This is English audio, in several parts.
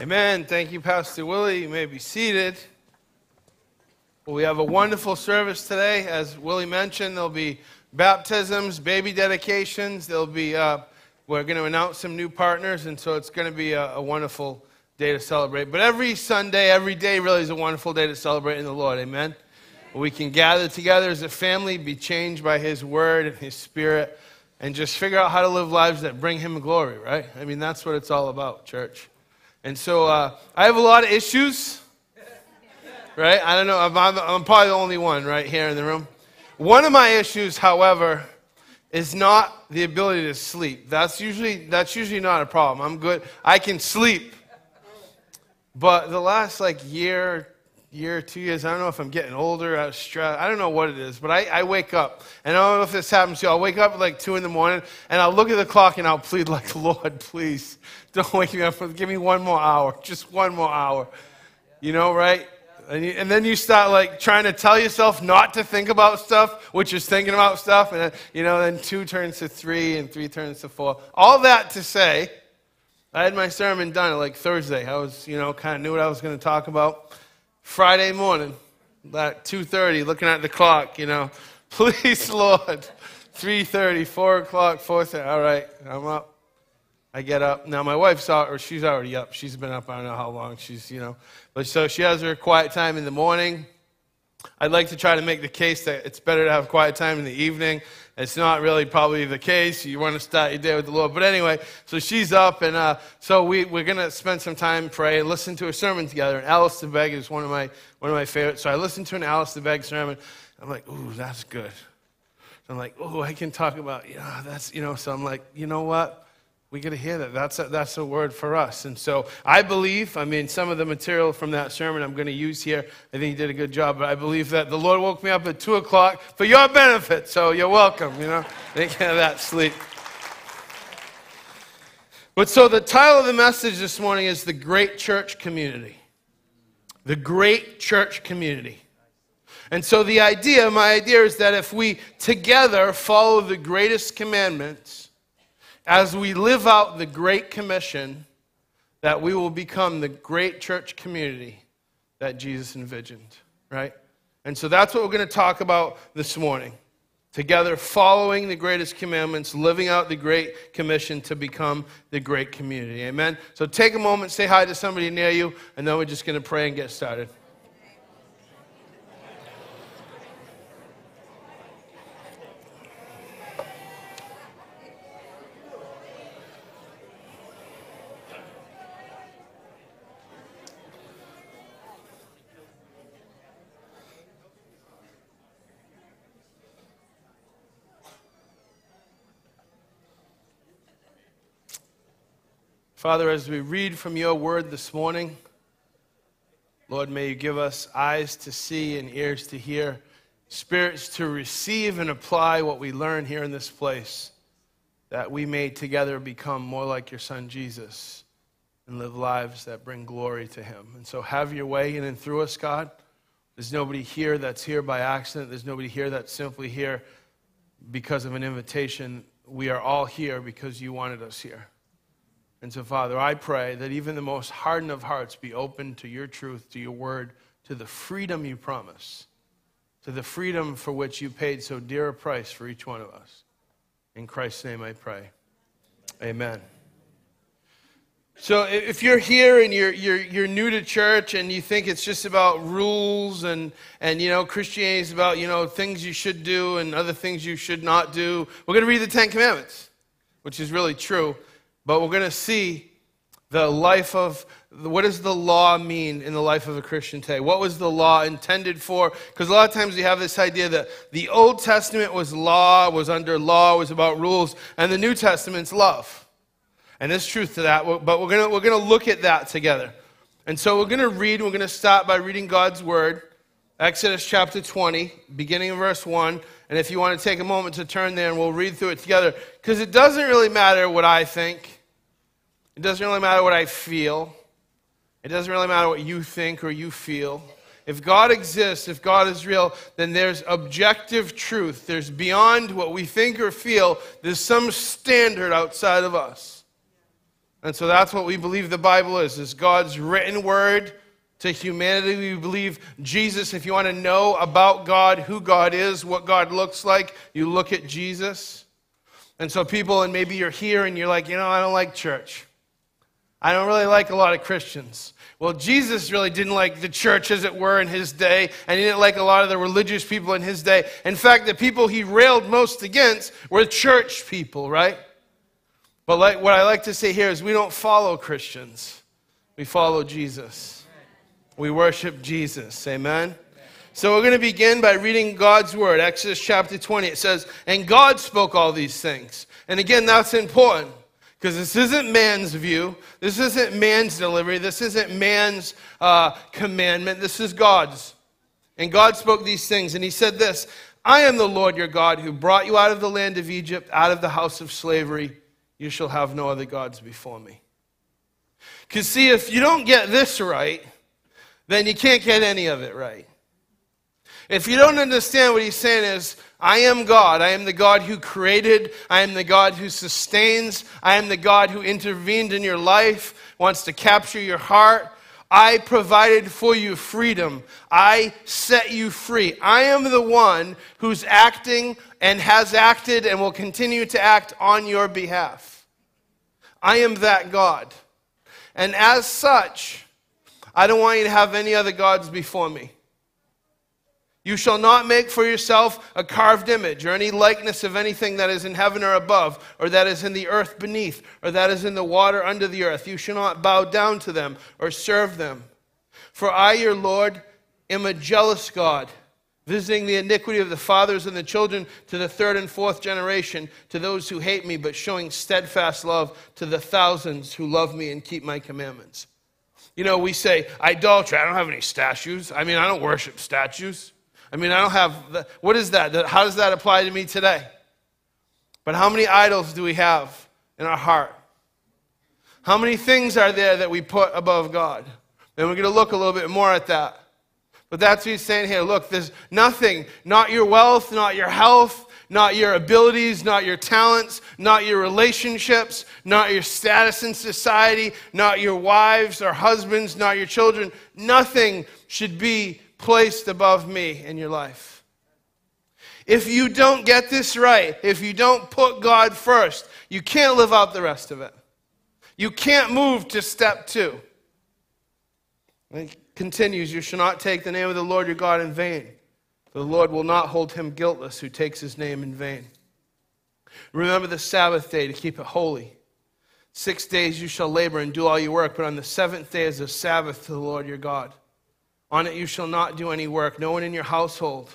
Amen. Thank you, Pastor Willie. You may be seated. Well, we have a wonderful service today. As Willie mentioned, there'll be baptisms, baby dedications. We're going to announce some new partners, and so it's going to be a wonderful day to celebrate. But every Sunday, every day really is a wonderful day to celebrate in the Lord. Amen. We can gather together as a family, be changed by His Word and His Spirit, and just figure out how to live lives that bring Him glory, right? I mean, that's what it's all about, church. And so I have a lot of issues, right? I don't know. I'm probably the only one right here in the room. One of my issues, however, is not the ability to sleep. That's usually not a problem. I'm good. I can sleep. But the last year, 2 years, I don't know if I'm getting older, I was stressed, I don't know what it is, but I wake up, and I don't know if this happens to you, I'll wake up at 2 in the morning, and I'll look at the clock, and I'll plead Lord, please, don't wake me up, give me one more hour, just one more hour, you know, right? And then you start trying to tell yourself not to think about stuff, which is thinking about stuff, and then 2 turns to 3, and 3 turns to 4, all that to say, I had my sermon done Thursday, I was, kind of knew what I was going to talk about. Friday morning, about 2:30, looking at the clock, Please, Lord, 3:30, 4 o'clock, 4:30. All right, I'm up. I get up. Now, my wife's out, or she's already up. She's been up, I don't know how long. But so she has her quiet time in the morning. I'd like to try to make the case that it's better to have quiet time in the evening. It's not really probably the case. You want to start your day with the Lord. But anyway, so she's up, and so we're going to spend some time, pray, and listen to a sermon together. And Alistair Begg is one of my favorites. So I listened to an Alistair Begg sermon. I'm ooh, that's good. I'm ooh, I can talk about, that's, So I'm you know what? We got to hear that. That's a word for us. And so I believe, some of the material from that sermon I'm going to use here. I think he did a good job. But I believe that the Lord woke me up at 2 o'clock for your benefit. So you're welcome, Take care of that sleep. But so the title of the message this morning is The Great Church Community. The Great Church Community. And so my idea is that if we together follow the greatest commandments, as we live out the Great Commission, that we will become the great church community that Jesus envisioned, right? And so that's what we're going to talk about this morning. Together, following the greatest commandments, living out the Great Commission to become the great community, amen? So take a moment, say hi to somebody near you, and then we're just going to pray and get started. Father, as we read from your word this morning, Lord, may you give us eyes to see and ears to hear, spirits to receive and apply what we learn here in this place, that we may together become more like your son Jesus and live lives that bring glory to him. And so have your way in and through us, God. There's nobody here that's here by accident. There's nobody here that's simply here because of an invitation. We are all here because you wanted us here. And so, Father, I pray that even the most hardened of hearts be open to your truth, to your word, to the freedom you promise, to the freedom for which you paid so dear a price for each one of us. In Christ's name I pray. Amen. So if you're here and you're new to church and you think it's just about rules and Christianity is about, things you should do and other things you should not do, we're going to read the Ten Commandments, which is really true. But we're going to see the life of, what does the law mean in the life of a Christian today? What was the law intended for? Because a lot of times we have this idea that the Old Testament was law, was under law, was about rules, and the New Testament's love. And there's truth to that, but we're going to look at that together. And so we're going to start by reading God's Word, Exodus chapter 20, beginning of verse 1. And if you want to take a moment to turn there, and we'll read through it together. Because it doesn't really matter what I think. It doesn't really matter what I feel. It doesn't really matter what you think or you feel. If God exists, if God is real, then there's objective truth. There's beyond what we think or feel. There's some standard outside of us. And so that's what we believe the Bible is God's written word to humanity. We believe Jesus. If you want to know about God, who God is, what God looks like, you look at Jesus. And so people, and maybe you're here and you're like, you know, I don't like church. I don't really like a lot of Christians. Well, Jesus really didn't like the church, as it were, in his day, and he didn't like a lot of the religious people in his day. In fact, the people he railed most against were church people, right? But like, what I like to say here is we don't follow Christians. We follow Jesus. We worship Jesus. Amen? So we're going to begin by reading God's word. Exodus chapter 20, it says, and God spoke all these things. And again, that's important. Because this isn't man's view. This isn't man's delivery. This isn't man's commandment. This is God's. And God spoke these things, and he said this, I am the Lord your God who brought you out of the land of Egypt, out of the house of slavery. You shall have no other gods before me. Because see, if you don't get this right, then you can't get any of it right. If you don't understand what he's saying is, I am God. I am the God who created. I am the God who sustains. I am the God who intervened in your life, wants to capture your heart. I provided for you freedom. I set you free. I am the one who's acting and has acted and will continue to act on your behalf. I am that God. And as such, I don't want you to have any other gods before me. You shall not make for yourself a carved image or any likeness of anything that is in heaven or above, or that is in the earth beneath, or that is in the water under the earth. You shall not bow down to them or serve them. For I, your Lord, am a jealous God, visiting the iniquity of the fathers and the children to the third and fourth generation, to those who hate me, but showing steadfast love to the thousands who love me and keep my commandments. You know, we say, idolatry, I don't have any statues. I mean, I don't worship statues. I mean, I don't have, what is that? How does that apply to me today? But how many idols do we have in our heart? How many things are there that we put above God? And we're going to look a little bit more at that. But that's what he's saying here. Look, there's nothing, not your wealth, not your health, not your abilities, not your talents, not your relationships, not your status in society, not your wives or husbands, not your children. Nothing should be placed above me in your life. If you don't get this right, if you don't put God first, you can't live out the rest of it. You can't move to step 2. And it continues, you shall not take the name of the Lord your God in vain. The Lord will not hold him guiltless who takes his name in vain. Remember the Sabbath day to keep it holy. 6 days you shall labor and do all your work, but on the 7th day is a Sabbath to the Lord your God. On it you shall not do any work, no one in your household.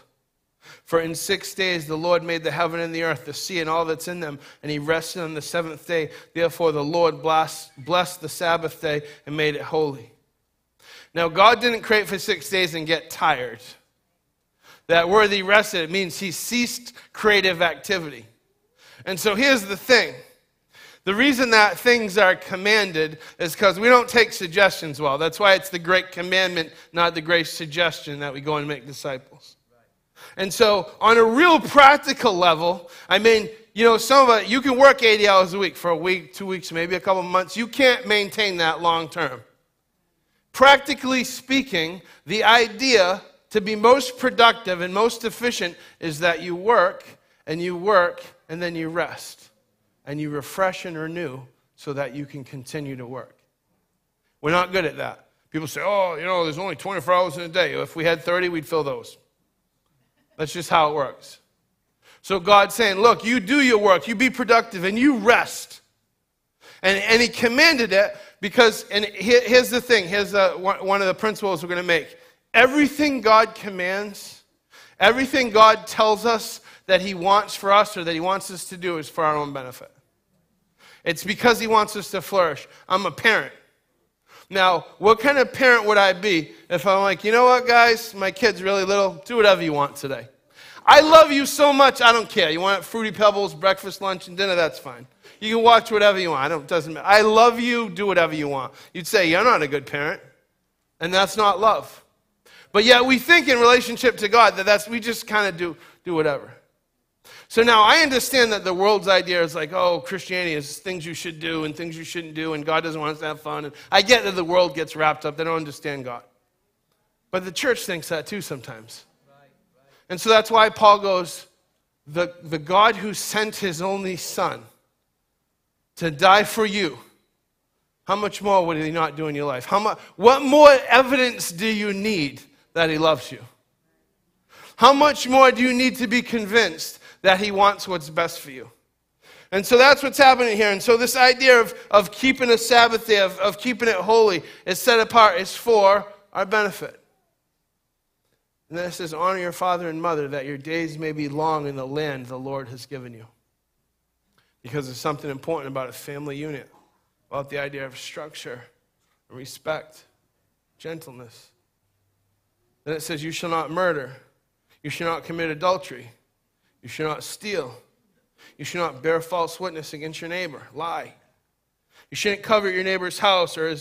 For in 6 days the Lord made the heaven and the earth, the sea and all that's in them, and he rested on the 7th day. Therefore the Lord blessed the Sabbath day and made it holy. Now God didn't create for 6 days and get tired. That word he rested, it means he ceased creative activity. And so here's the thing. The reason that things are commanded is because we don't take suggestions well. That's why it's the great commandment, not the great suggestion, that we go and make disciples. Right. And so on a real practical level, I mean, you know, some of it, you can work 80 hours a week for a week, 2 weeks, maybe a couple of months. You can't maintain that long term. Practically speaking, the idea to be most productive and most efficient is that you work and then you rest. And you refresh and renew so that you can continue to work. We're not good at that. People say, oh, you know, there's only 24 hours in a day. If we had 30, we'd fill those. That's just how it works. So God's saying, look, you do your work, you be productive, and you rest. And he commanded it because, and here's the thing, one of the principles we're going to make. Everything God commands, everything God tells us that he wants for us or that he wants us to do is for our own benefit. It's because he wants us to flourish. I'm a parent. Now, what kind of parent would I be if I'm like, you know what, guys, my kid's really little, do whatever you want today. I love you so much, I don't care. You want Fruity Pebbles, breakfast, lunch, and dinner, that's fine. You can watch whatever you want. It doesn't matter. I love you, do whatever you want. You'd say, you're not a good parent, and that's not love. But yet we think in relationship to God that we just kind of do whatever. So now I understand that the world's idea is like, oh, Christianity is things you should do and things you shouldn't do, and God doesn't want us to have fun. And I get that the world gets wrapped up. They don't understand God. But the church thinks that too sometimes. Right. And so that's why Paul goes, the God who sent his only son to die for you, how much more would he not do in your life? What more evidence do you need that he loves you? How much more do you need to be convinced that he wants what's best for you? And so that's what's happening here. And so this idea of keeping a Sabbath day, of keeping it holy, is set apart, is for our benefit. And then it says, honor your father and mother, that your days may be long in the land the Lord has given you. Because there's something important about a family unit, about the idea of structure, respect, gentleness. Then it says, you shall not murder. You shall not commit adultery. You shall not steal. You shall not bear false witness against your neighbor. Lie. You shouldn't covet your neighbor's house or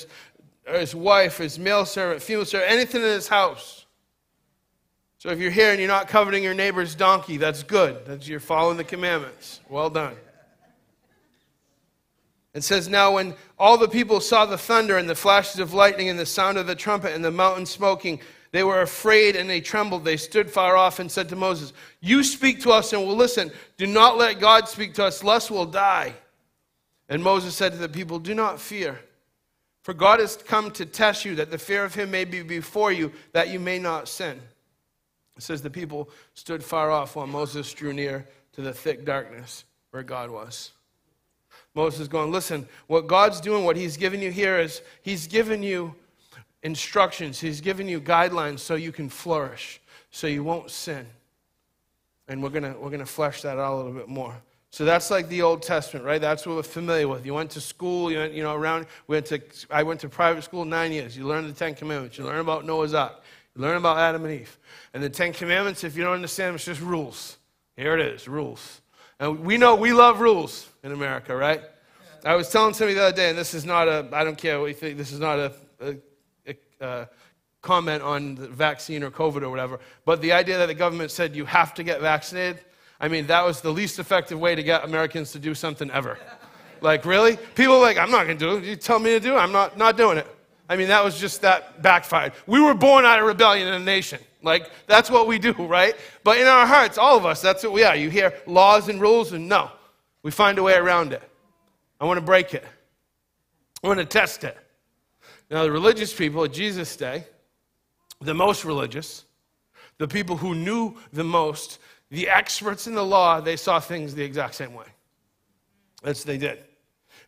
his wife, his male servant, female servant, anything in his house. So if you're here and you're not coveting your neighbor's donkey, that's good. You're following the commandments. Well done. It says, now when all the people saw the thunder and the flashes of lightning and the sound of the trumpet and the mountain smoking, they were afraid and they trembled. They stood far off and said to Moses, you speak to us and we'll listen. Do not let God speak to us, lest we'll die. And Moses said to the people, do not fear, for God has come to test you, that the fear of him may be before you, that you may not sin. It says the people stood far off while Moses drew near to the thick darkness where God was. Moses is going, listen, what God's doing, what he's given you here is he's given you instructions. He's given you guidelines so you can flourish, so you won't sin. And we're gonna flesh that out a little bit more. So that's like the Old Testament, right? That's what we're familiar with. You went to school, I went to private school 9 years. You learned the Ten Commandments. You learn about Noah's Ark. You learn about Adam and Eve. And the Ten Commandments, if you don't understand them, it's just rules. Here it is, rules. And we know we love rules in America, right? I was telling somebody the other day, and this is not I don't care what you think, this is not a comment on the vaccine or COVID or whatever, but the idea that the government said you have to get vaccinated, I mean, that was the least effective way to get Americans to do something ever. Like, really? People are like, I'm not going to do it. You tell me to do it, I'm not doing it. I mean, that was just that backfired. We were born out of rebellion in a nation. Like, that's what we do, right? But in our hearts, all of us, that's what we are. You hear laws and rules, and no. We find a way around it. I want to break it. I want to test it. Now, the religious people at Jesus' day, the most religious, the people who knew the most, the experts in the law, they saw things the exact same way. That's what they did.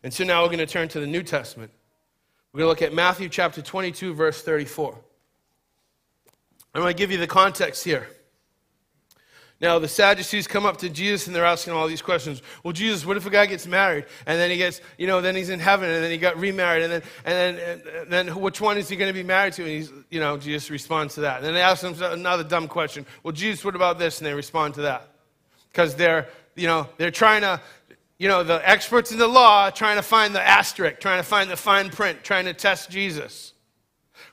And so now we're going to turn to the New Testament. We're going to look at Matthew chapter 22, verse 34. I'm going to give you the context here. Now, the Sadducees come up to Jesus, and they're asking all these questions. Well, Jesus, what if a guy gets married, and then he gets, then he's in heaven, and then he got remarried, and then which one is he going to be married to? And Jesus responds to that. And then they ask him another dumb question. Well, Jesus, what about this? And they respond to that. Because they're trying to, the experts in the law are trying to find the asterisk, trying to find the fine print, trying to test Jesus.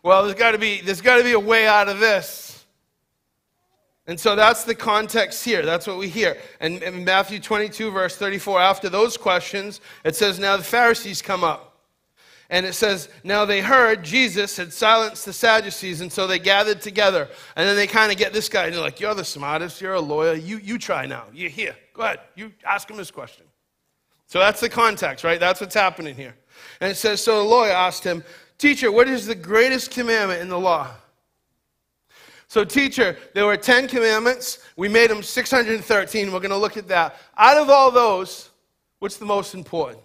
Well, there's got to be a way out of this. And so that's the context here. That's what we hear. And in Matthew 22, verse 34, after those questions, it says, now the Pharisees come up. And it says, now they heard Jesus had silenced the Sadducees, and so they gathered together. And then they kind of get this guy, and they're like, you're the smartest, you're a lawyer, you try now. You're here. Go ahead. You ask him this question. So that's the context, right? That's what's happening here. And it says, so the lawyer asked him, teacher, what is the greatest commandment in the law? So teacher, there were 10 commandments. We made them 613. We're going to look at that. Out of all those, what's the most important?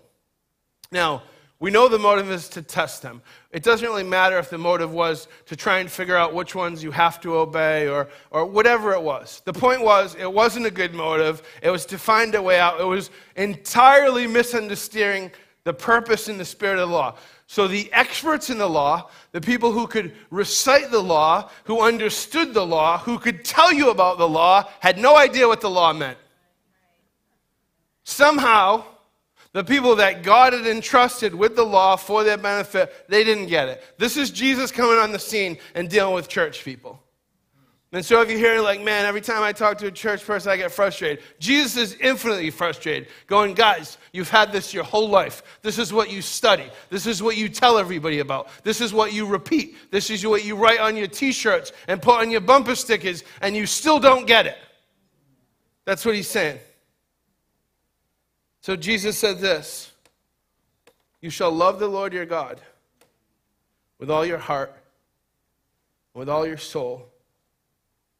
Now, we know the motive is to test them. It doesn't really matter if the motive was to try and figure out which ones you have to obey or whatever it was. The point was, it wasn't a good motive. It was to find a way out. It was entirely misunderstanding the purpose and the spirit of the law. So the experts in the law, the people who could recite the law, who understood the law, who could tell you about the law, had no idea what the law meant. Somehow, the people that God had entrusted with the law for their benefit, they didn't get it. This is Jesus coming on the scene and dealing with church people. And so if you hear like, man, every time I talk to a church person, I get frustrated. Jesus is infinitely frustrated, going, guys, you've had this your whole life. This is what you study. This is what you tell everybody about. This is what you repeat. This is what you write on your T-shirts and put on your bumper stickers, and you still don't get it. That's what he's saying. So Jesus said this, you shall love the Lord your God with all your heart, with all your soul,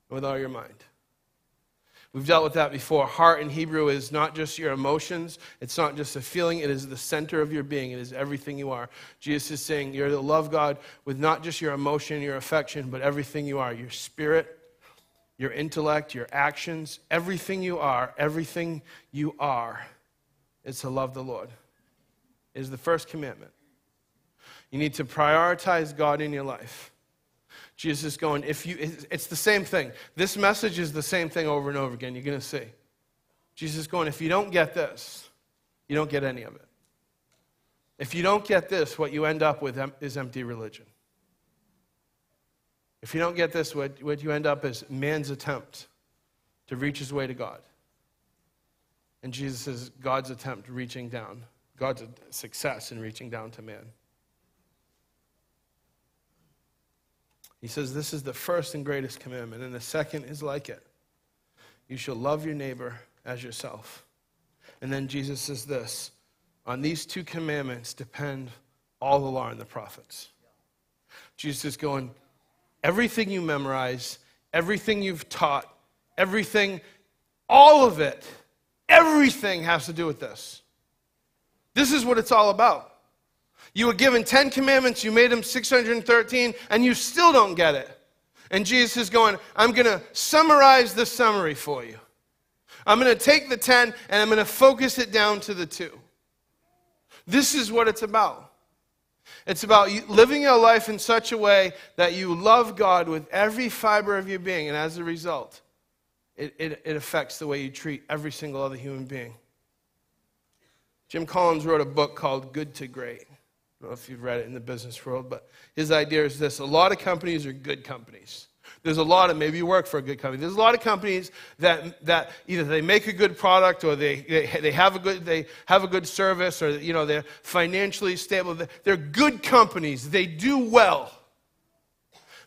with all your mind. We've dealt with that before. Heart in Hebrew is not just your emotions. It's not just a feeling. It is the center of your being. It is everything you are. Jesus is saying you're to love God with not just your emotion, your affection, but everything you are. Your spirit, your intellect, your actions, everything you are is to love the Lord. It is the first commandment. You need to prioritize God in your life. Jesus is going, it's the same thing. This message is the same thing over and over again. You're going to see. Jesus is going, if you don't get this, you don't get any of it. If you don't get this, what you end up with is empty religion. If you don't get this, what you end up is man's attempt to reach his way to God. And Jesus is God's attempt reaching down, God's success in reaching down to man. He says, this is the first and greatest commandment, and the second is like it. You shall love your neighbor as yourself. And then Jesus says this, on these two commandments depend all the law and the prophets. Jesus is going, everything you memorize, everything you've taught, everything, all of it, everything has to do with this. This is what it's all about. You were given 10 commandments, you made them 613, and you still don't get it. And Jesus is going, I'm going to summarize the summary for you. I'm going to take the 10, and I'm going to focus it down to the 2. This is what it's about. It's about living your life in such a way that you love God with every fiber of your being, and as a result, it affects the way you treat every single other human being. Jim Collins wrote a book called Good to Great. I don't know if you've read it in the business world, but his idea is this. A lot of companies are good companies. There's a lot of, maybe you work for a good company. There's a lot of companies that either they make a good product or they have a good service, or they're financially stable. They're good companies. They do well.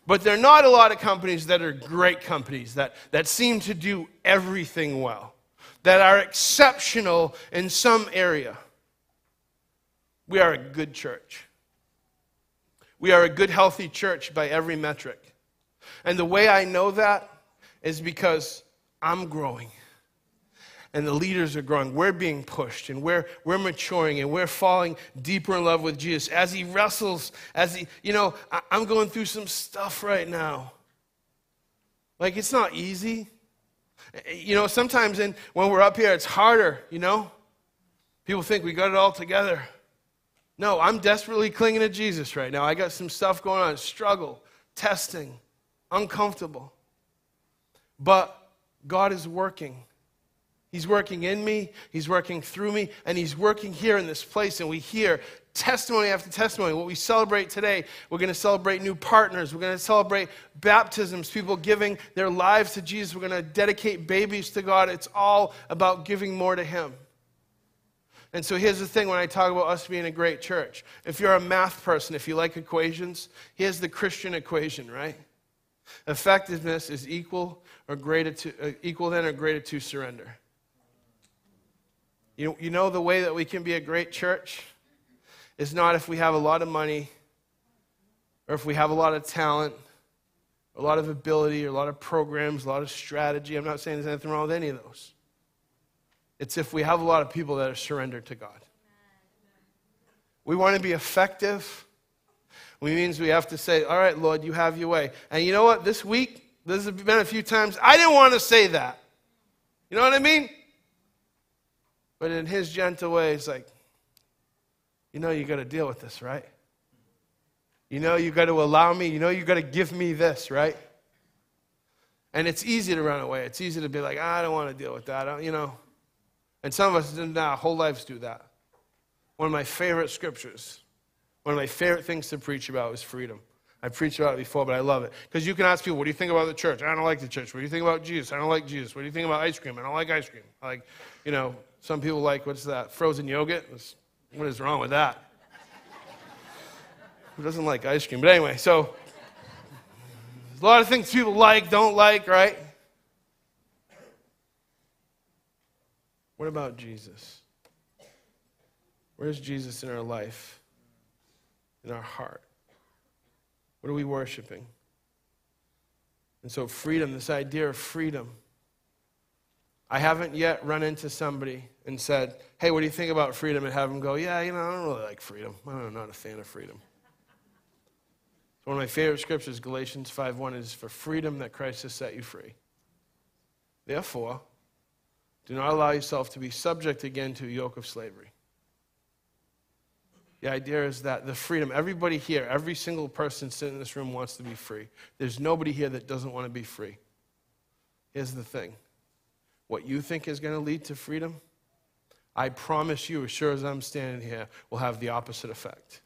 But there are not a lot of companies that are great companies, that seem to do everything well, that are exceptional in some area. We are a good church. We are a good, healthy church by every metric. And the way I know that is because I'm growing. And the leaders are growing. We're being pushed, and we're maturing, and we're falling deeper in love with Jesus. As he wrestles, I'm going through some stuff right now. Like, it's not easy. Sometimes when we're up here, it's harder, People think we got it all together. No, I'm desperately clinging to Jesus right now. I got some stuff going on, struggle, testing, uncomfortable. But God is working. He's working in me, he's working through me, and he's working here in this place. And we hear testimony after testimony. What we celebrate today, we're going to celebrate new partners. We're going to celebrate baptisms, people giving their lives to Jesus. We're going to dedicate babies to God. It's all about giving more to him. And so here's the thing when I talk about us being a great church. If you're a math person, if you like equations, here's the Christian equation, right? Effectiveness is equal than or greater to surrender. You know the way that we can be a great church is not if we have a lot of money or if we have a lot of talent, a lot of ability, or a lot of programs, a lot of strategy. I'm not saying there's anything wrong with any of those. It's if we have a lot of people that are surrendered to God. We want to be effective. Which means we have to say, all right, Lord, you have your way. And you know what? This week, there's been a few times I didn't want to say that. You know what I mean? But in his gentle way, he's like, you got to deal with this, right? You got to allow me. You got to give me this, right? And it's easy to run away. It's easy to be like, I don't want to deal with that, And some of us our whole lives do that. One of my favorite scriptures, one of my favorite things to preach about is freedom. I've preached about it before, but I love it. Because you can ask people, what do you think about the church? I don't like the church. What do you think about Jesus? I don't like Jesus. What do you think about ice cream? I don't like ice cream. I like, you know, some people like, what's that, frozen yogurt? What is wrong with that? Who doesn't like ice cream? But anyway, so there's a lot of things people like, don't like, right? What about Jesus? Where's Jesus in our life, in our heart? What are we worshiping? And so freedom, this idea of freedom. I haven't yet run into somebody and said, hey, what do you think about freedom? And have them go, yeah, you know, I don't really like freedom. I'm not a fan of freedom. So one of my favorite scriptures, Galatians 5:1, is for freedom that Christ has set you free. Therefore, do not allow yourself to be subject again to a yoke of slavery. The idea is that the freedom, everybody here, every single person sitting in this room wants to be free. There's nobody here that doesn't want to be free. Here's the thing. What you think is going to lead to freedom, I promise you, as sure as I'm standing here, will have the opposite effect.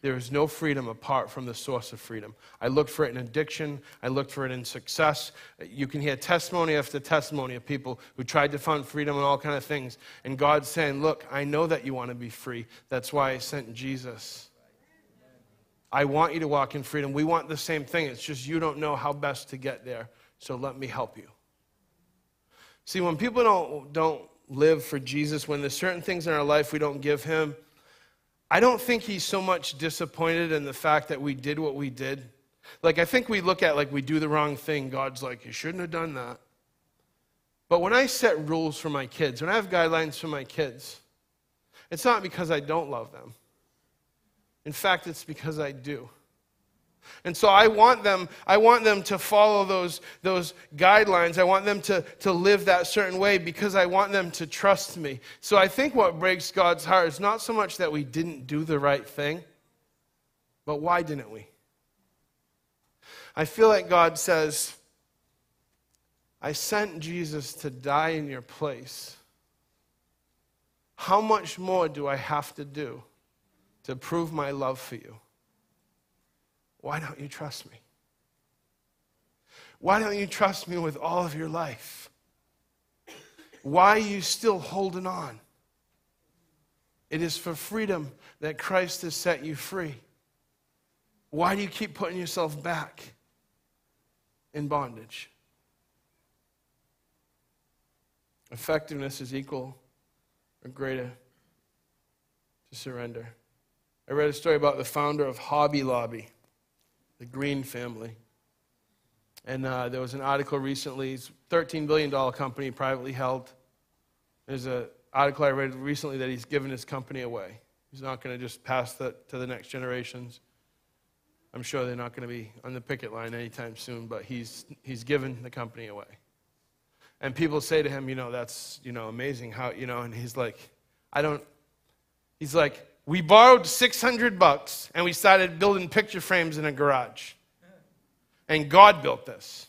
There is no freedom apart from the source of freedom. I looked for it in addiction. I looked for it in success. You can hear testimony after testimony of people who tried to find freedom and all kind of things. And God's saying, look, I know that you want to be free. That's why I sent Jesus. I want you to walk in freedom. We want the same thing. It's just you don't know how best to get there. So let me help you. See, when people don't live for Jesus, when there's certain things in our life we don't give him, I don't think he's so much disappointed in the fact that we did what we did. Like, I think we look at, like, we do the wrong thing. God's like, you shouldn't have done that. But when I set rules for my kids, when I have guidelines for my kids, it's not because I don't love them. In fact, it's because I do. And so I want them to follow those guidelines. I want them to live that certain way because I want them to trust me. So I think what breaks God's heart is not so much that we didn't do the right thing, but why didn't we? I feel like God says, I sent Jesus to die in your place. How much more do I have to do to prove my love for you? Why don't you trust me? Why don't you trust me with all of your life? Why are you still holding on? It is for freedom that Christ has set you free. Why do you keep putting yourself back in bondage? Effectiveness is equal or greater to surrender. I read a story about the founder of Hobby Lobby, the Green family. And there was an article recently, it's a $13 billion company, privately held. There's an article I read recently that he's given his company away. He's not going to just pass that to the next generations. I'm sure they're not going to be on the picket line anytime soon, but he's given the company away. And people say to him, you know, that's, you know, amazing how, you know, and he's like, we borrowed $600 and we started building picture frames in a garage. And God built this.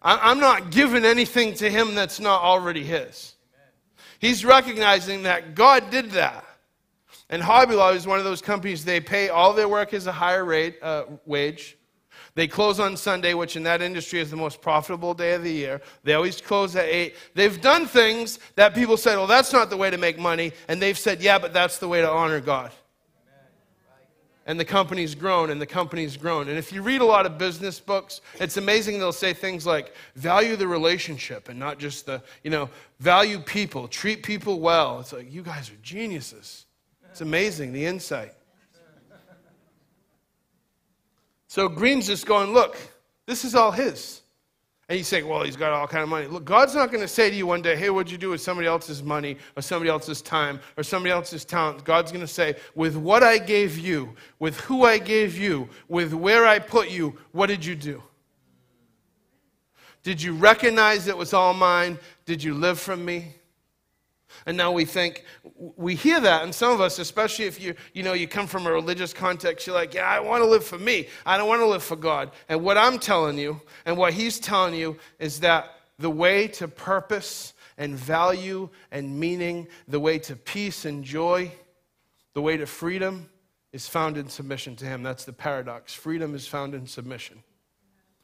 I'm not giving anything to him that's not already his. He's recognizing that God did that. And Hobby Lobby is one of those companies, they pay all their workers a higher rate, wage. They close on Sunday, which in that industry is the most profitable day of the year. They always close at 8. They've done things that people said, well, that's not the way to make money. And they've said, yeah, but that's the way to honor God. And the company's grown, and the company's grown. And if you read a lot of business books, it's amazing they'll say things like, value the relationship and not just the, you know, value people, treat people well. It's like, you guys are geniuses. It's amazing, the insight. So Green's just going, look, this is all his. And he's saying, well, he's got all kind of money. Look, God's not going to say to you one day, hey, what'd you do with somebody else's money or somebody else's time or somebody else's talent? God's going to say, with what I gave you, with who I gave you, with where I put you, what did you do? Did you recognize it was all mine? Did you live from me? And now we think, we hear that, and some of us, especially if you come from a religious context, you're like, yeah, I want to live for me. I don't want to live for God. And what I'm telling you, and what he's telling you, is that the way to purpose and value and meaning, the way to peace and joy, the way to freedom is found in submission to him. That's the paradox. Freedom is found in submission.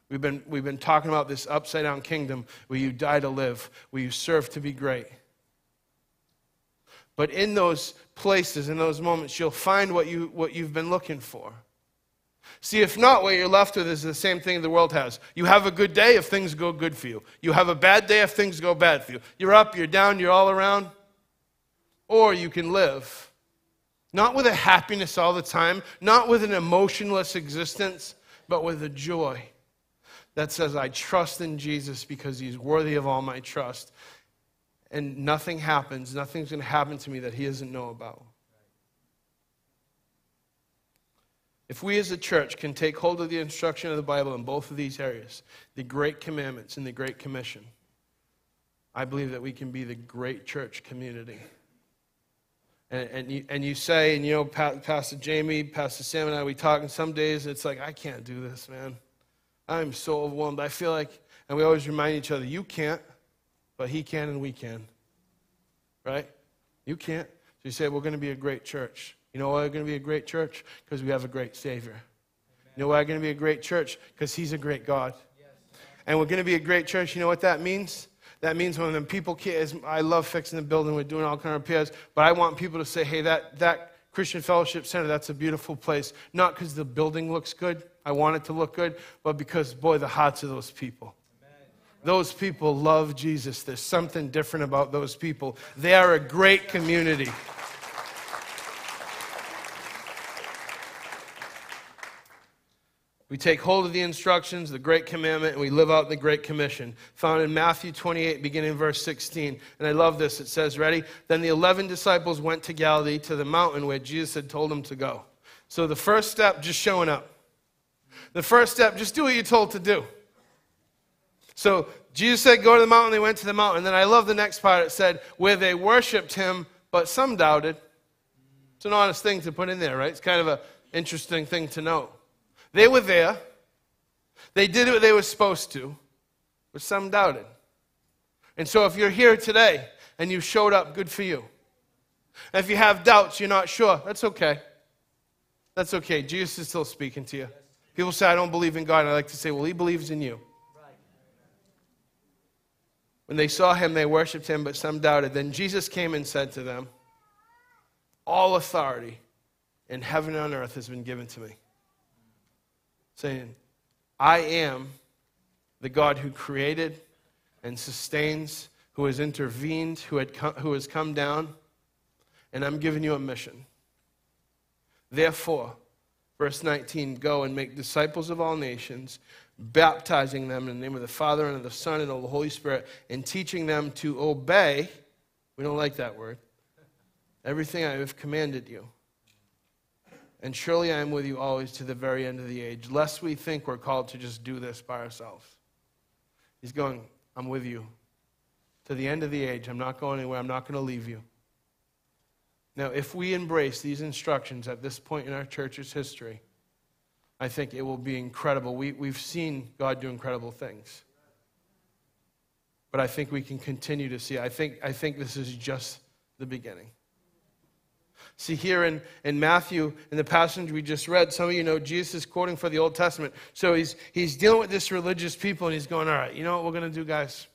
We've been talking about this upside-down kingdom where you die to live, where you serve to be great. But in those places, in those moments, you'll find what you've been looking for. See, if not, what you're left with is the same thing the world has. You have a good day if things go good for you. You have a bad day if things go bad for you. You're up, you're down, you're all around. Or you can live, not with a happiness all the time, not with an emotionless existence, but with a joy that says, I trust in Jesus because he's worthy of all my trust. And nothing happens, nothing's going to happen to me that he doesn't know about. If we as a church can take hold of the instruction of the Bible in both of these areas, the Great Commandments and the Great Commission, I believe that we can be the great church community. And you say, and you know, Pastor Jamie, Pastor Sam and I, we talk, and some days it's like, I can't do this, man. I'm so overwhelmed. I feel like, and we always remind each other, you can't, but he can and we can, right? You can't. So you say, we're going to be a great church. You know why we're going to be a great church? Because we have a great Savior. Amen. You know why we're going to be a great church? Because he's a great God. Yes. And we're going to be a great church. You know what that means? That means when the people can't, I love fixing the building, we're doing all kind of repairs, but I want people to say, hey, that Christian Fellowship Center, that's a beautiful place. Not because the building looks good, I want it to look good, but because, boy, the hearts of those people. Those people love Jesus. There's something different about those people. They are a great community. We take hold of the instructions, the Great Commandment, and we live out the Great Commission, found in Matthew 28, beginning in verse 16. And I love this. It says, ready? Then the 11 disciples went to Galilee, to the mountain where Jesus had told them to go. So the first step, just showing up. The first step, just do what you're told to do. So Jesus said, go to the mountain. They went to the mountain. And then I love the next part. It said, where they worshiped him, but some doubted. It's an honest thing to put in there, right? It's kind of an interesting thing to note. They were there. They did what they were supposed to, but some doubted. And so if you're here today and you showed up, good for you. And if you have doubts, you're not sure, that's okay. That's okay. Jesus is still speaking to you. People say, I don't believe in God. And I like to say, well, he believes in you. When they saw him, they worshiped him, but some doubted. Then Jesus came and said to them, all authority in heaven and on earth has been given to me. Saying, I am the God who created and sustains, who has intervened, who has come down, and I'm giving you a mission. Therefore, verse 19, go and make disciples of all nations, baptizing them in the name of the Father and of the Son and of the Holy Spirit, and teaching them to obey, we don't like that word, everything I have commanded you. And surely I am with you always to the very end of the age, lest we think we're called to just do this by ourselves. He's going, I'm with you to the end of the age. I'm not going anywhere. I'm not going to leave you. Now, if we embrace these instructions at this point in our church's history, I think it will be incredible. We've seen God do incredible things. But I think we can continue to see. I think this is just the beginning. See, here in Matthew, in the passage we just read, some of you know Jesus is quoting for the Old Testament. So he's dealing with this religious people, and he's going, all right, you know what we're going to do, guys?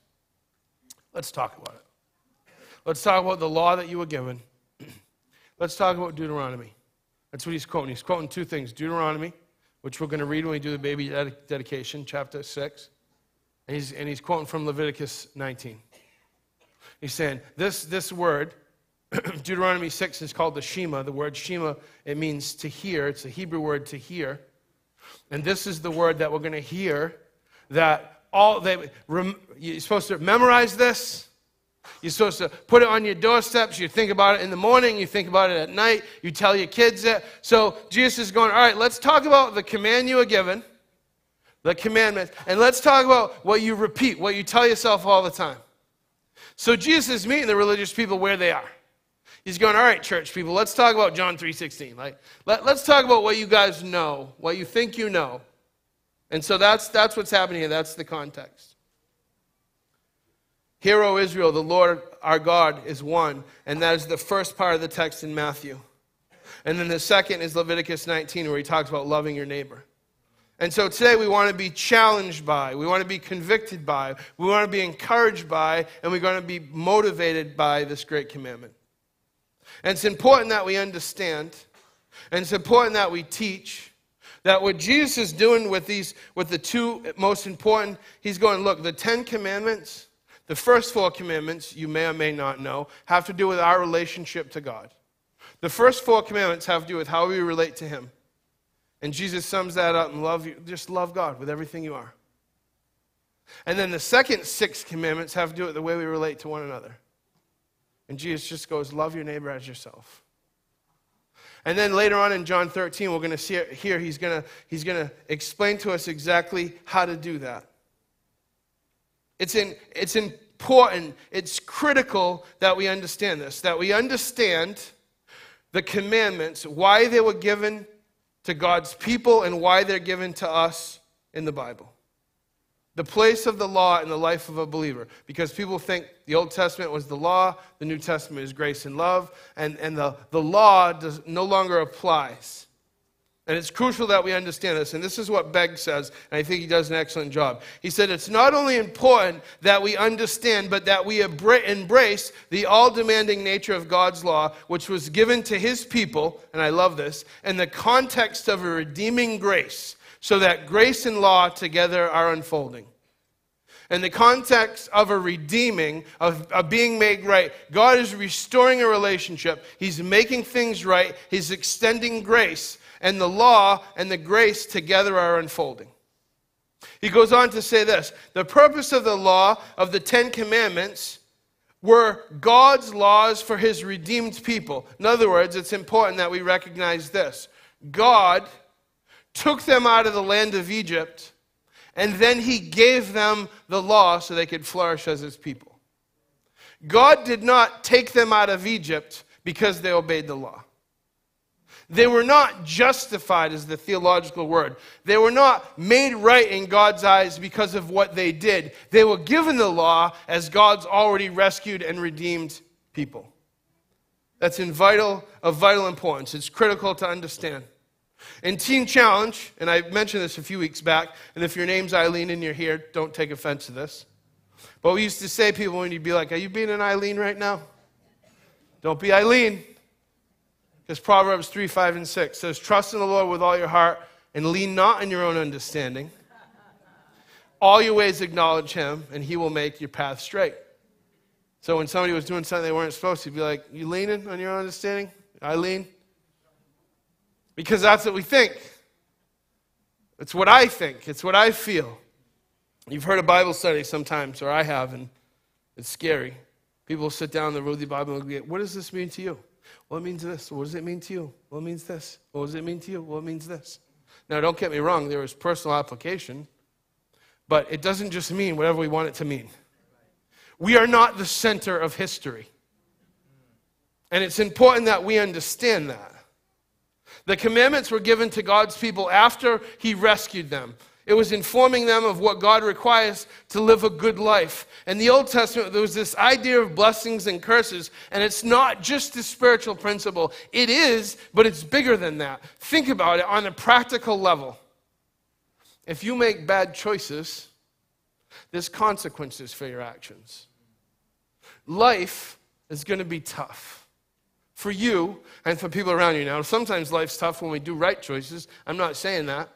Let's talk about it. Let's talk about the law that you were given. Let's talk about Deuteronomy. That's what he's quoting. He's quoting two things, Deuteronomy, which we're going to read when we do the baby dedication, chapter 6. And he's quoting from Leviticus 19. He's saying, this word, Deuteronomy 6, is called the Shema. The word Shema, it means to hear. It's a Hebrew word, to hear. And this is the word that we're going to hear, that you're supposed to memorize this. You're supposed to put it on your doorsteps. You think about it in the morning. You think about it at night. You tell your kids it. So Jesus is going, all right, let's talk about the command you were given, the commandments, and let's talk about what you repeat, what you tell yourself all the time. So Jesus is meeting the religious people where they are. He's going, all right, church people, let's talk about John 3:16. Like, let's talk about what you guys know, what you think you know. And so that's what's happening here. That's the context. Hear, O Israel, the Lord our God is one. And that is the first part of the text in Matthew. And then the second is Leviticus 19, where he talks about loving your neighbor. And so today we want to be challenged by, we want to be convicted by, we want to be encouraged by, and we're going to be motivated by this great commandment. And it's important that we understand, and it's important that we teach, that what Jesus is doing with these, with the two most important, he's going, look, the 10 commandments, the first 4 commandments, you may or may not know, have to do with our relationship to God. The first 4 commandments have to do with how we relate to him. And Jesus sums that up and love you, just love God with everything you are. And then the second 6 commandments have to do with the way we relate to one another. And Jesus just goes, love your neighbor as yourself. And then later on in John 13, we're going to see here, he's going to explain to us exactly how to do that. It's important, it's critical that we understand this, that we understand the commandments, why they were given to God's people and why they're given to us in the Bible. The place of the law in the life of a believer. Because people think the Old Testament was the law, the New Testament is grace and love, and the law no longer applies. And it's crucial that we understand this. And this is what Begg says, and I think he does an excellent job. He said, it's not only important that we understand, but that we embrace the all-demanding nature of God's law, which was given to his people, and I love this, in the context of a redeeming grace, so that grace and law together are unfolding. In the context of a redeeming, of being made right, God is restoring a relationship. He's making things right. He's extending grace. And the law and the grace together are unfolding. He goes on to say this. The purpose of the law of the 10 commandments were God's laws for his redeemed people. In other words, it's important that we recognize this. God took them out of the land of Egypt, and then he gave them the law so they could flourish as his people. God did not take them out of Egypt because they obeyed the law. They were not justified, is the theological word. They were not made right in God's eyes because of what they did. They were given the law as God's already rescued and redeemed people. That's of vital importance. It's critical to understand. In Teen Challenge, and I mentioned this a few weeks back, and if your name's Eileen and you're here, don't take offense to this. But we used to say to people when you'd be like, are you being an Eileen right now? Don't be Eileen. Because Proverbs 3, 5, and 6 says, trust in the Lord with all your heart and lean not on your own understanding. All your ways acknowledge him, and he will make your path straight. So when somebody was doing something they weren't supposed to, you'd be like, you leaning on your own understanding, Eileen? Because that's what we think. It's what I think. It's what I feel. You've heard a Bible study sometimes, or I have, and it's scary. People sit down, they'll read the Bible, and get, what does this mean to you? Well, it means this. What does it mean to you? Well, it means this. What does it mean to you? Well, it means this. Now, don't get me wrong. There is personal application, but it doesn't just mean whatever we want it to mean. We are not the center of history, and it's important that we understand that. The commandments were given to God's people after he rescued them. It was informing them of what God requires to live a good life. In the Old Testament, there was this idea of blessings and curses, and it's not just a spiritual principle. It is, but it's bigger than that. Think about it on a practical level. If you make bad choices, there's consequences for your actions. Life is going to be tough. For you and for people around you. Now, sometimes life's tough when we do right choices. I'm not saying that.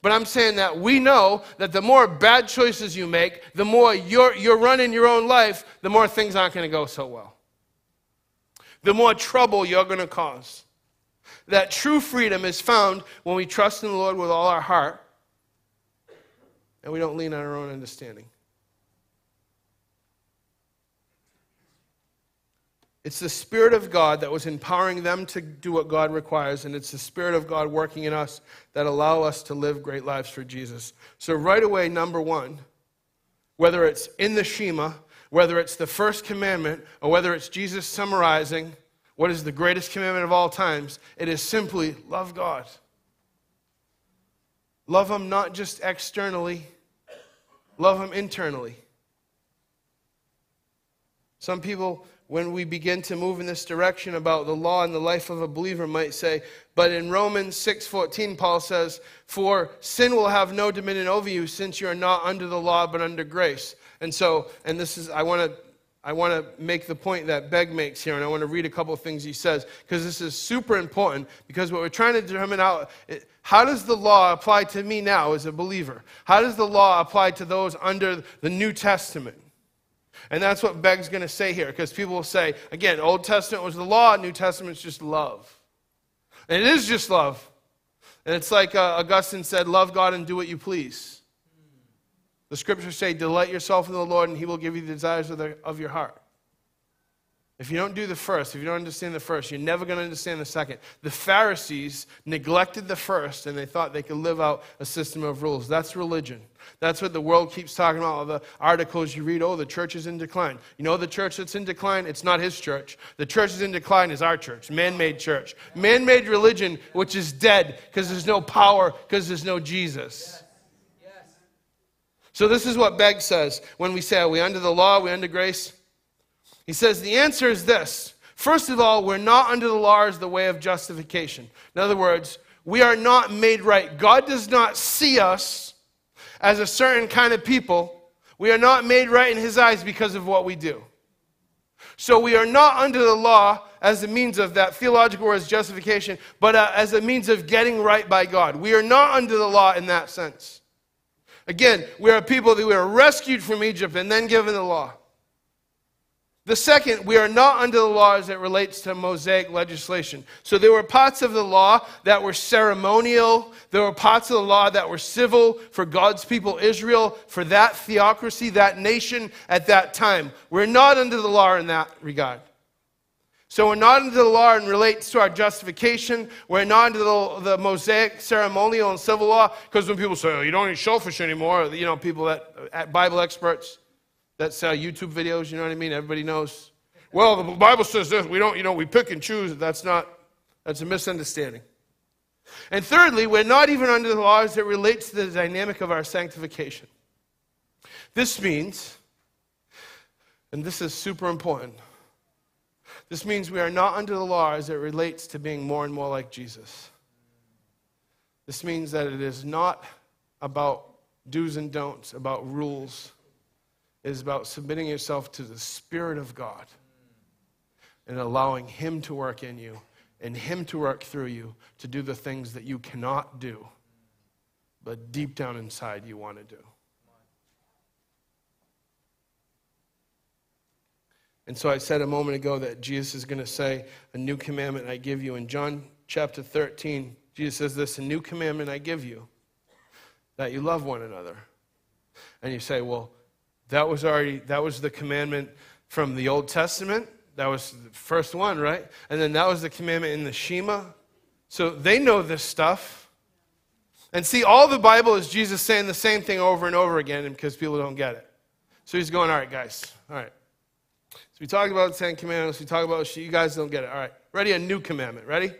But I'm saying that we know that the more bad choices you make, the more you're running your own life, the more things aren't going to go so well. The more trouble you're going to cause. That true freedom is found when we trust in the Lord with all our heart and we don't lean on our own understanding. It's the Spirit of God that was empowering them to do what God requires, and it's the Spirit of God working in us that allow us to live great lives for Jesus. So right away, number one, whether it's in the Shema, whether it's the first commandment, or whether it's Jesus summarizing what is the greatest commandment of all times, it is simply love God. Love him not just externally, love him internally. Some people, when we begin to move in this direction about the law and the life of a believer, might say, but in Romans 6:14, Paul says, for sin will have no dominion over you, since you are not under the law but under grace. And so, and this is, I want to make the point that Begg makes here, and I want to read a couple of things he says, because this is super important, because what we're trying to determine out, how does the law apply to me now as a believer? How does the law apply to those under the New Testament? And that's what Begg's going to say here, because people will say, again, Old Testament was the law, New Testament's just love. And it is just love. And it's like Augustine said, love God and do what you please. The scriptures say, delight yourself in the Lord and he will give you the desires of your heart. If you don't do the first, if you don't understand the first, you're never going to understand the second. The Pharisees neglected the first and they thought they could live out a system of rules. That's religion. That's what the world keeps talking about. All the articles you read, oh, the church is in decline. You know the church that's in decline? It's not his church. The church is in decline is our church. Man-made religion, which is dead because there's no power, because there's no Jesus. So this is what Begg says when we say, are we under the law, are we under grace? He says the answer is this. First of all, we're not under the law as the way of justification. In other words, we are not made right. God does not see us as a certain kind of people. We are not made right in his eyes because of what we do. So we are not under the law as a means of that theological word as justification, but as a means of getting right by God. We are not under the law in that sense. Again, we are people that we are rescued from Egypt and then given the law. The second, we are not under the law as it relates to Mosaic legislation. So there were parts of the law that were ceremonial. There were parts of the law that were civil for God's people, Israel, for that theocracy, that nation at that time. We're not under the law in that regard. So we're not under the law and relates to our justification. We're not under the Mosaic, ceremonial, and civil law. Because when people say, oh, you don't eat shellfish anymore, you know, people that, Bible experts that sell YouTube videos, you know what I mean? Everybody knows. Well, the Bible says this. We don't, you know, we pick and choose. That's a misunderstanding. And thirdly, we're not even under the law as it relates to the dynamic of our sanctification. This means, and this is super important, this means we are not under the law as it relates to being more and more like Jesus. This means that it is not about do's and don'ts, about rules. It is about submitting yourself to the Spirit of God and allowing him to work in you and him to work through you to do the things that you cannot do, but deep down inside you want to do. And so I said a moment ago that Jesus is going to say, a new commandment I give you. In John chapter 13, Jesus says this, a new commandment I give you, that you love one another. And you say, well, that was the commandment from the Old Testament. That was the first one, right? And then that was the commandment in the Shema. So they know this stuff. And see, all the Bible is Jesus saying the same thing over and over again because people don't get it. So he's going, all right, guys, all right. So we talked about the Ten Commandments. We talked about, you guys don't get it. All right, ready? A new commandment. Ready?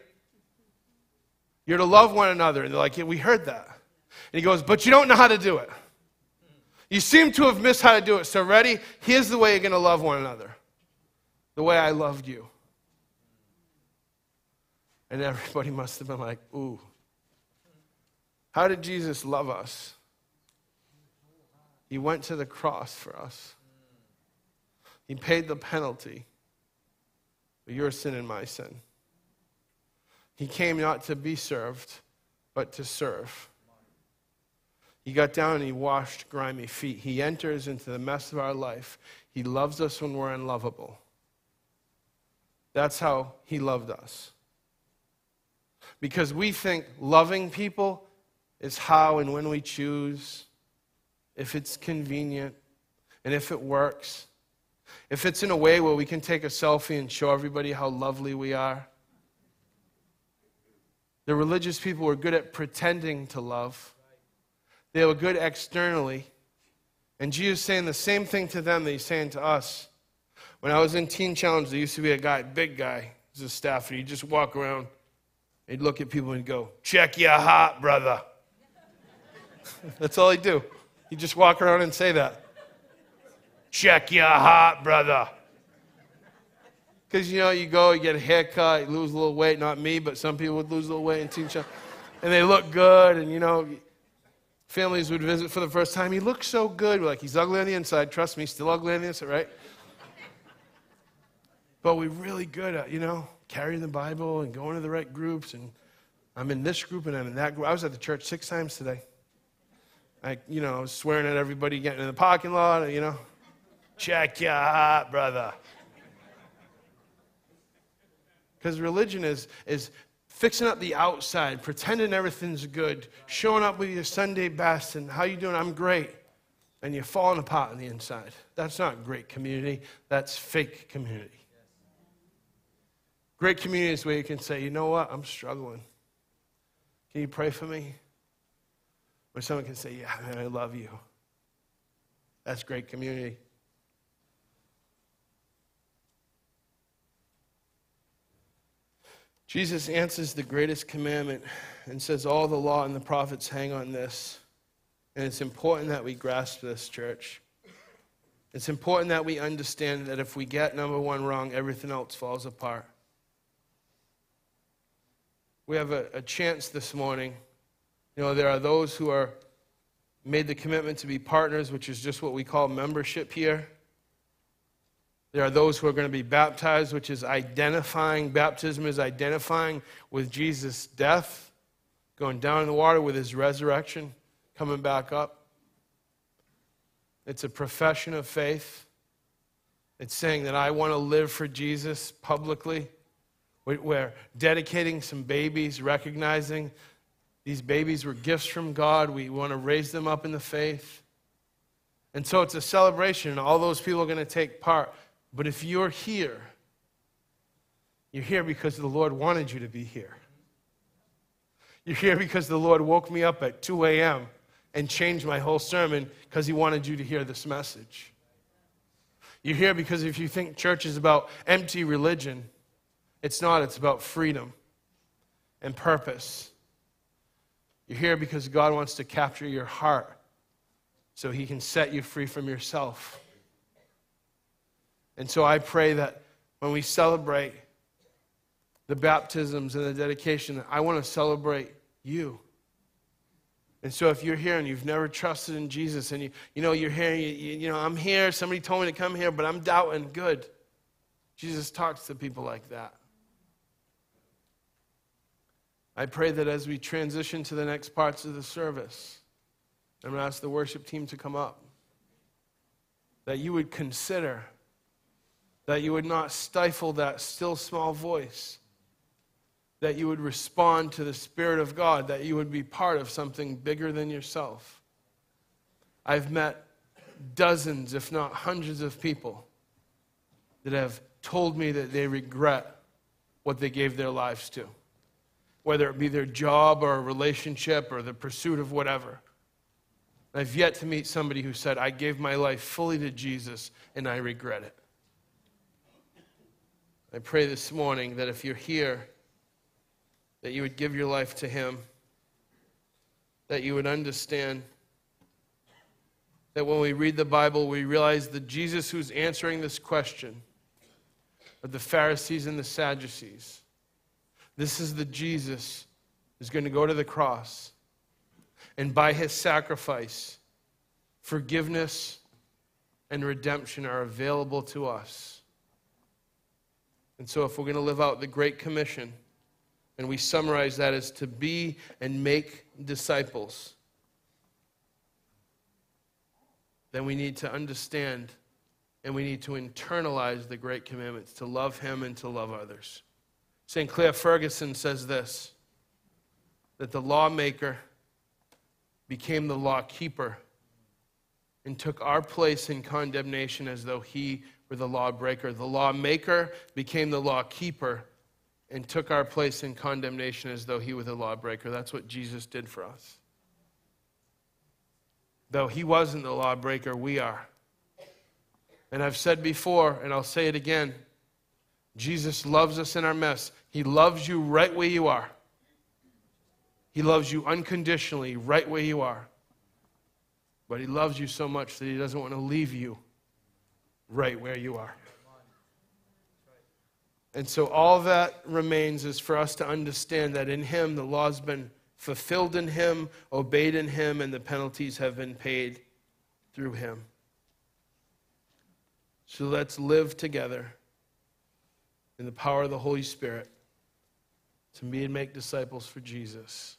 You're to love one another. And they're like, yeah, we heard that. And he goes, but you don't know how to do it. You seem to have missed how to do it. So ready? Here's the way you're going to love one another. The way I loved you. And everybody must have been like, ooh. How did Jesus love us? He went to the cross for us. He paid the penalty for your sin and my sin. He came not to be served, but to serve. He got down and he washed grimy feet. He enters into the mess of our life. He loves us when we're unlovable. That's how he loved us. Because we think loving people is how and when we choose, if it's convenient, and if it works. If it's in a way where we can take a selfie and show everybody how lovely we are. The religious people were good at pretending to love. They were good externally. And Jesus is saying the same thing to them that he's saying to us. When I was in Teen Challenge, there used to be a guy, big guy, he's a staffer. He'd just walk around, he'd look at people and go, check your heart, brother. That's all he'd do. He'd just walk around and say that. Check your heart, brother. Because, you know, you go, you get a haircut, you lose a little weight. Not me, but some people would lose a little weight in Teen Challenge. And they look good, and, you know, families would visit for the first time. He looks so good. We're like, he's ugly on the inside. Trust me, still ugly on the inside, right? But we're really good at, you know, carrying the Bible and going to the right groups. And I'm in this group, and I'm in that group. I was at the church 6 times today. I was swearing at everybody getting in the parking lot, you know. Check your heart, brother. Because religion is fixing up the outside, pretending everything's good, showing up with your Sunday best, and how you doing? I'm great. And you're falling apart on the inside. That's not great community. That's fake community. Great community is where you can say, you know what? I'm struggling. Can you pray for me? Where someone can say, yeah, man, I love you. That's great community. Jesus answers the greatest commandment and says, all the law and the prophets hang on this. And it's important that we grasp this, church. It's important that we understand that if we get number one wrong, everything else falls apart. We have a chance this morning. You know, there are those who are made the commitment to be partners, which is just what we call membership here. There are those who are going to be baptized, which is identifying. Baptism is identifying with Jesus' death, going down in the water with his resurrection, coming back up. It's a profession of faith. It's saying that I want to live for Jesus publicly. We're dedicating some babies, recognizing these babies were gifts from God. We want to raise them up in the faith. And so it's a celebration, and all those people are going to take part. But if you're here because the Lord wanted you to be here. You're here because the Lord woke me up at 2 a.m. and changed my whole sermon because he wanted you to hear this message. You're here because if you think church is about empty religion, it's not. It's about freedom and purpose. You're here because God wants to capture your heart so he can set you free from yourself. And so I pray that when we celebrate the baptisms and the dedication, I want to celebrate you. And so if you're here and you've never trusted in Jesus and you're here, you know, I'm here, somebody told me to come here, but I'm doubting, good. Jesus talks to people like that. I pray that as we transition to the next parts of the service, I'm going to ask the worship team to come up, that you would consider, that you would not stifle that still small voice, that you would respond to the Spirit of God, that you would be part of something bigger than yourself. I've met dozens, if not hundreds of people that have told me that they regret what they gave their lives to, whether it be their job or a relationship or the pursuit of whatever. I've yet to meet somebody who said, I gave my life fully to Jesus and I regret it. I pray this morning that if you're here, that you would give your life to him, that you would understand that when we read the Bible, we realize that Jesus who's answering this question of the Pharisees and the Sadducees, this is the Jesus who's going to go to the cross. And by his sacrifice, forgiveness and redemption are available to us. And so if we're going to live out the Great Commission, and we summarize that as to be and make disciples, then we need to understand and we need to internalize the Great Commandments to love him and to love others. St. Clair Ferguson says this, that the lawmaker became the law keeper and took our place in condemnation as though he were the lawbreaker. The lawmaker became the law keeper and took our place in condemnation as though he were the lawbreaker. That's what Jesus did for us. Though he wasn't the lawbreaker, we are. And I've said before, and I'll say it again, Jesus loves us in our mess. He loves you right where you are. He loves you unconditionally right where you are. But he loves you so much that he doesn't want to leave you right where you are. And so all that remains is for us to understand that in him, the law's been fulfilled in him, obeyed in him, and the penalties have been paid through him. So let's live together in the power of the Holy Spirit to be and make disciples for Jesus,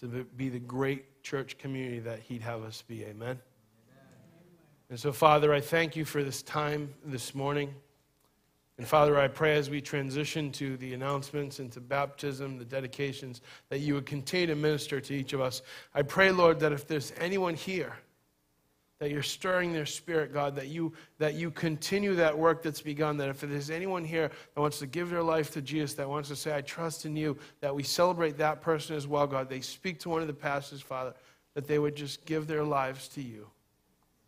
to be the great church community that he'd have us be. Amen? Amen. And so, Father, I thank you for this time this morning. And, Father, I pray as we transition to the announcements and to baptism, the dedications, that you would continue to minister to each of us. I pray, Lord, that if there's anyone here that you're stirring their spirit, God, that you continue that work that's begun, that if there's anyone here that wants to give their life to Jesus, that wants to say, I trust in you, that we celebrate that person as well, God. They speak to one of the pastors, Father, that they would just give their lives to you.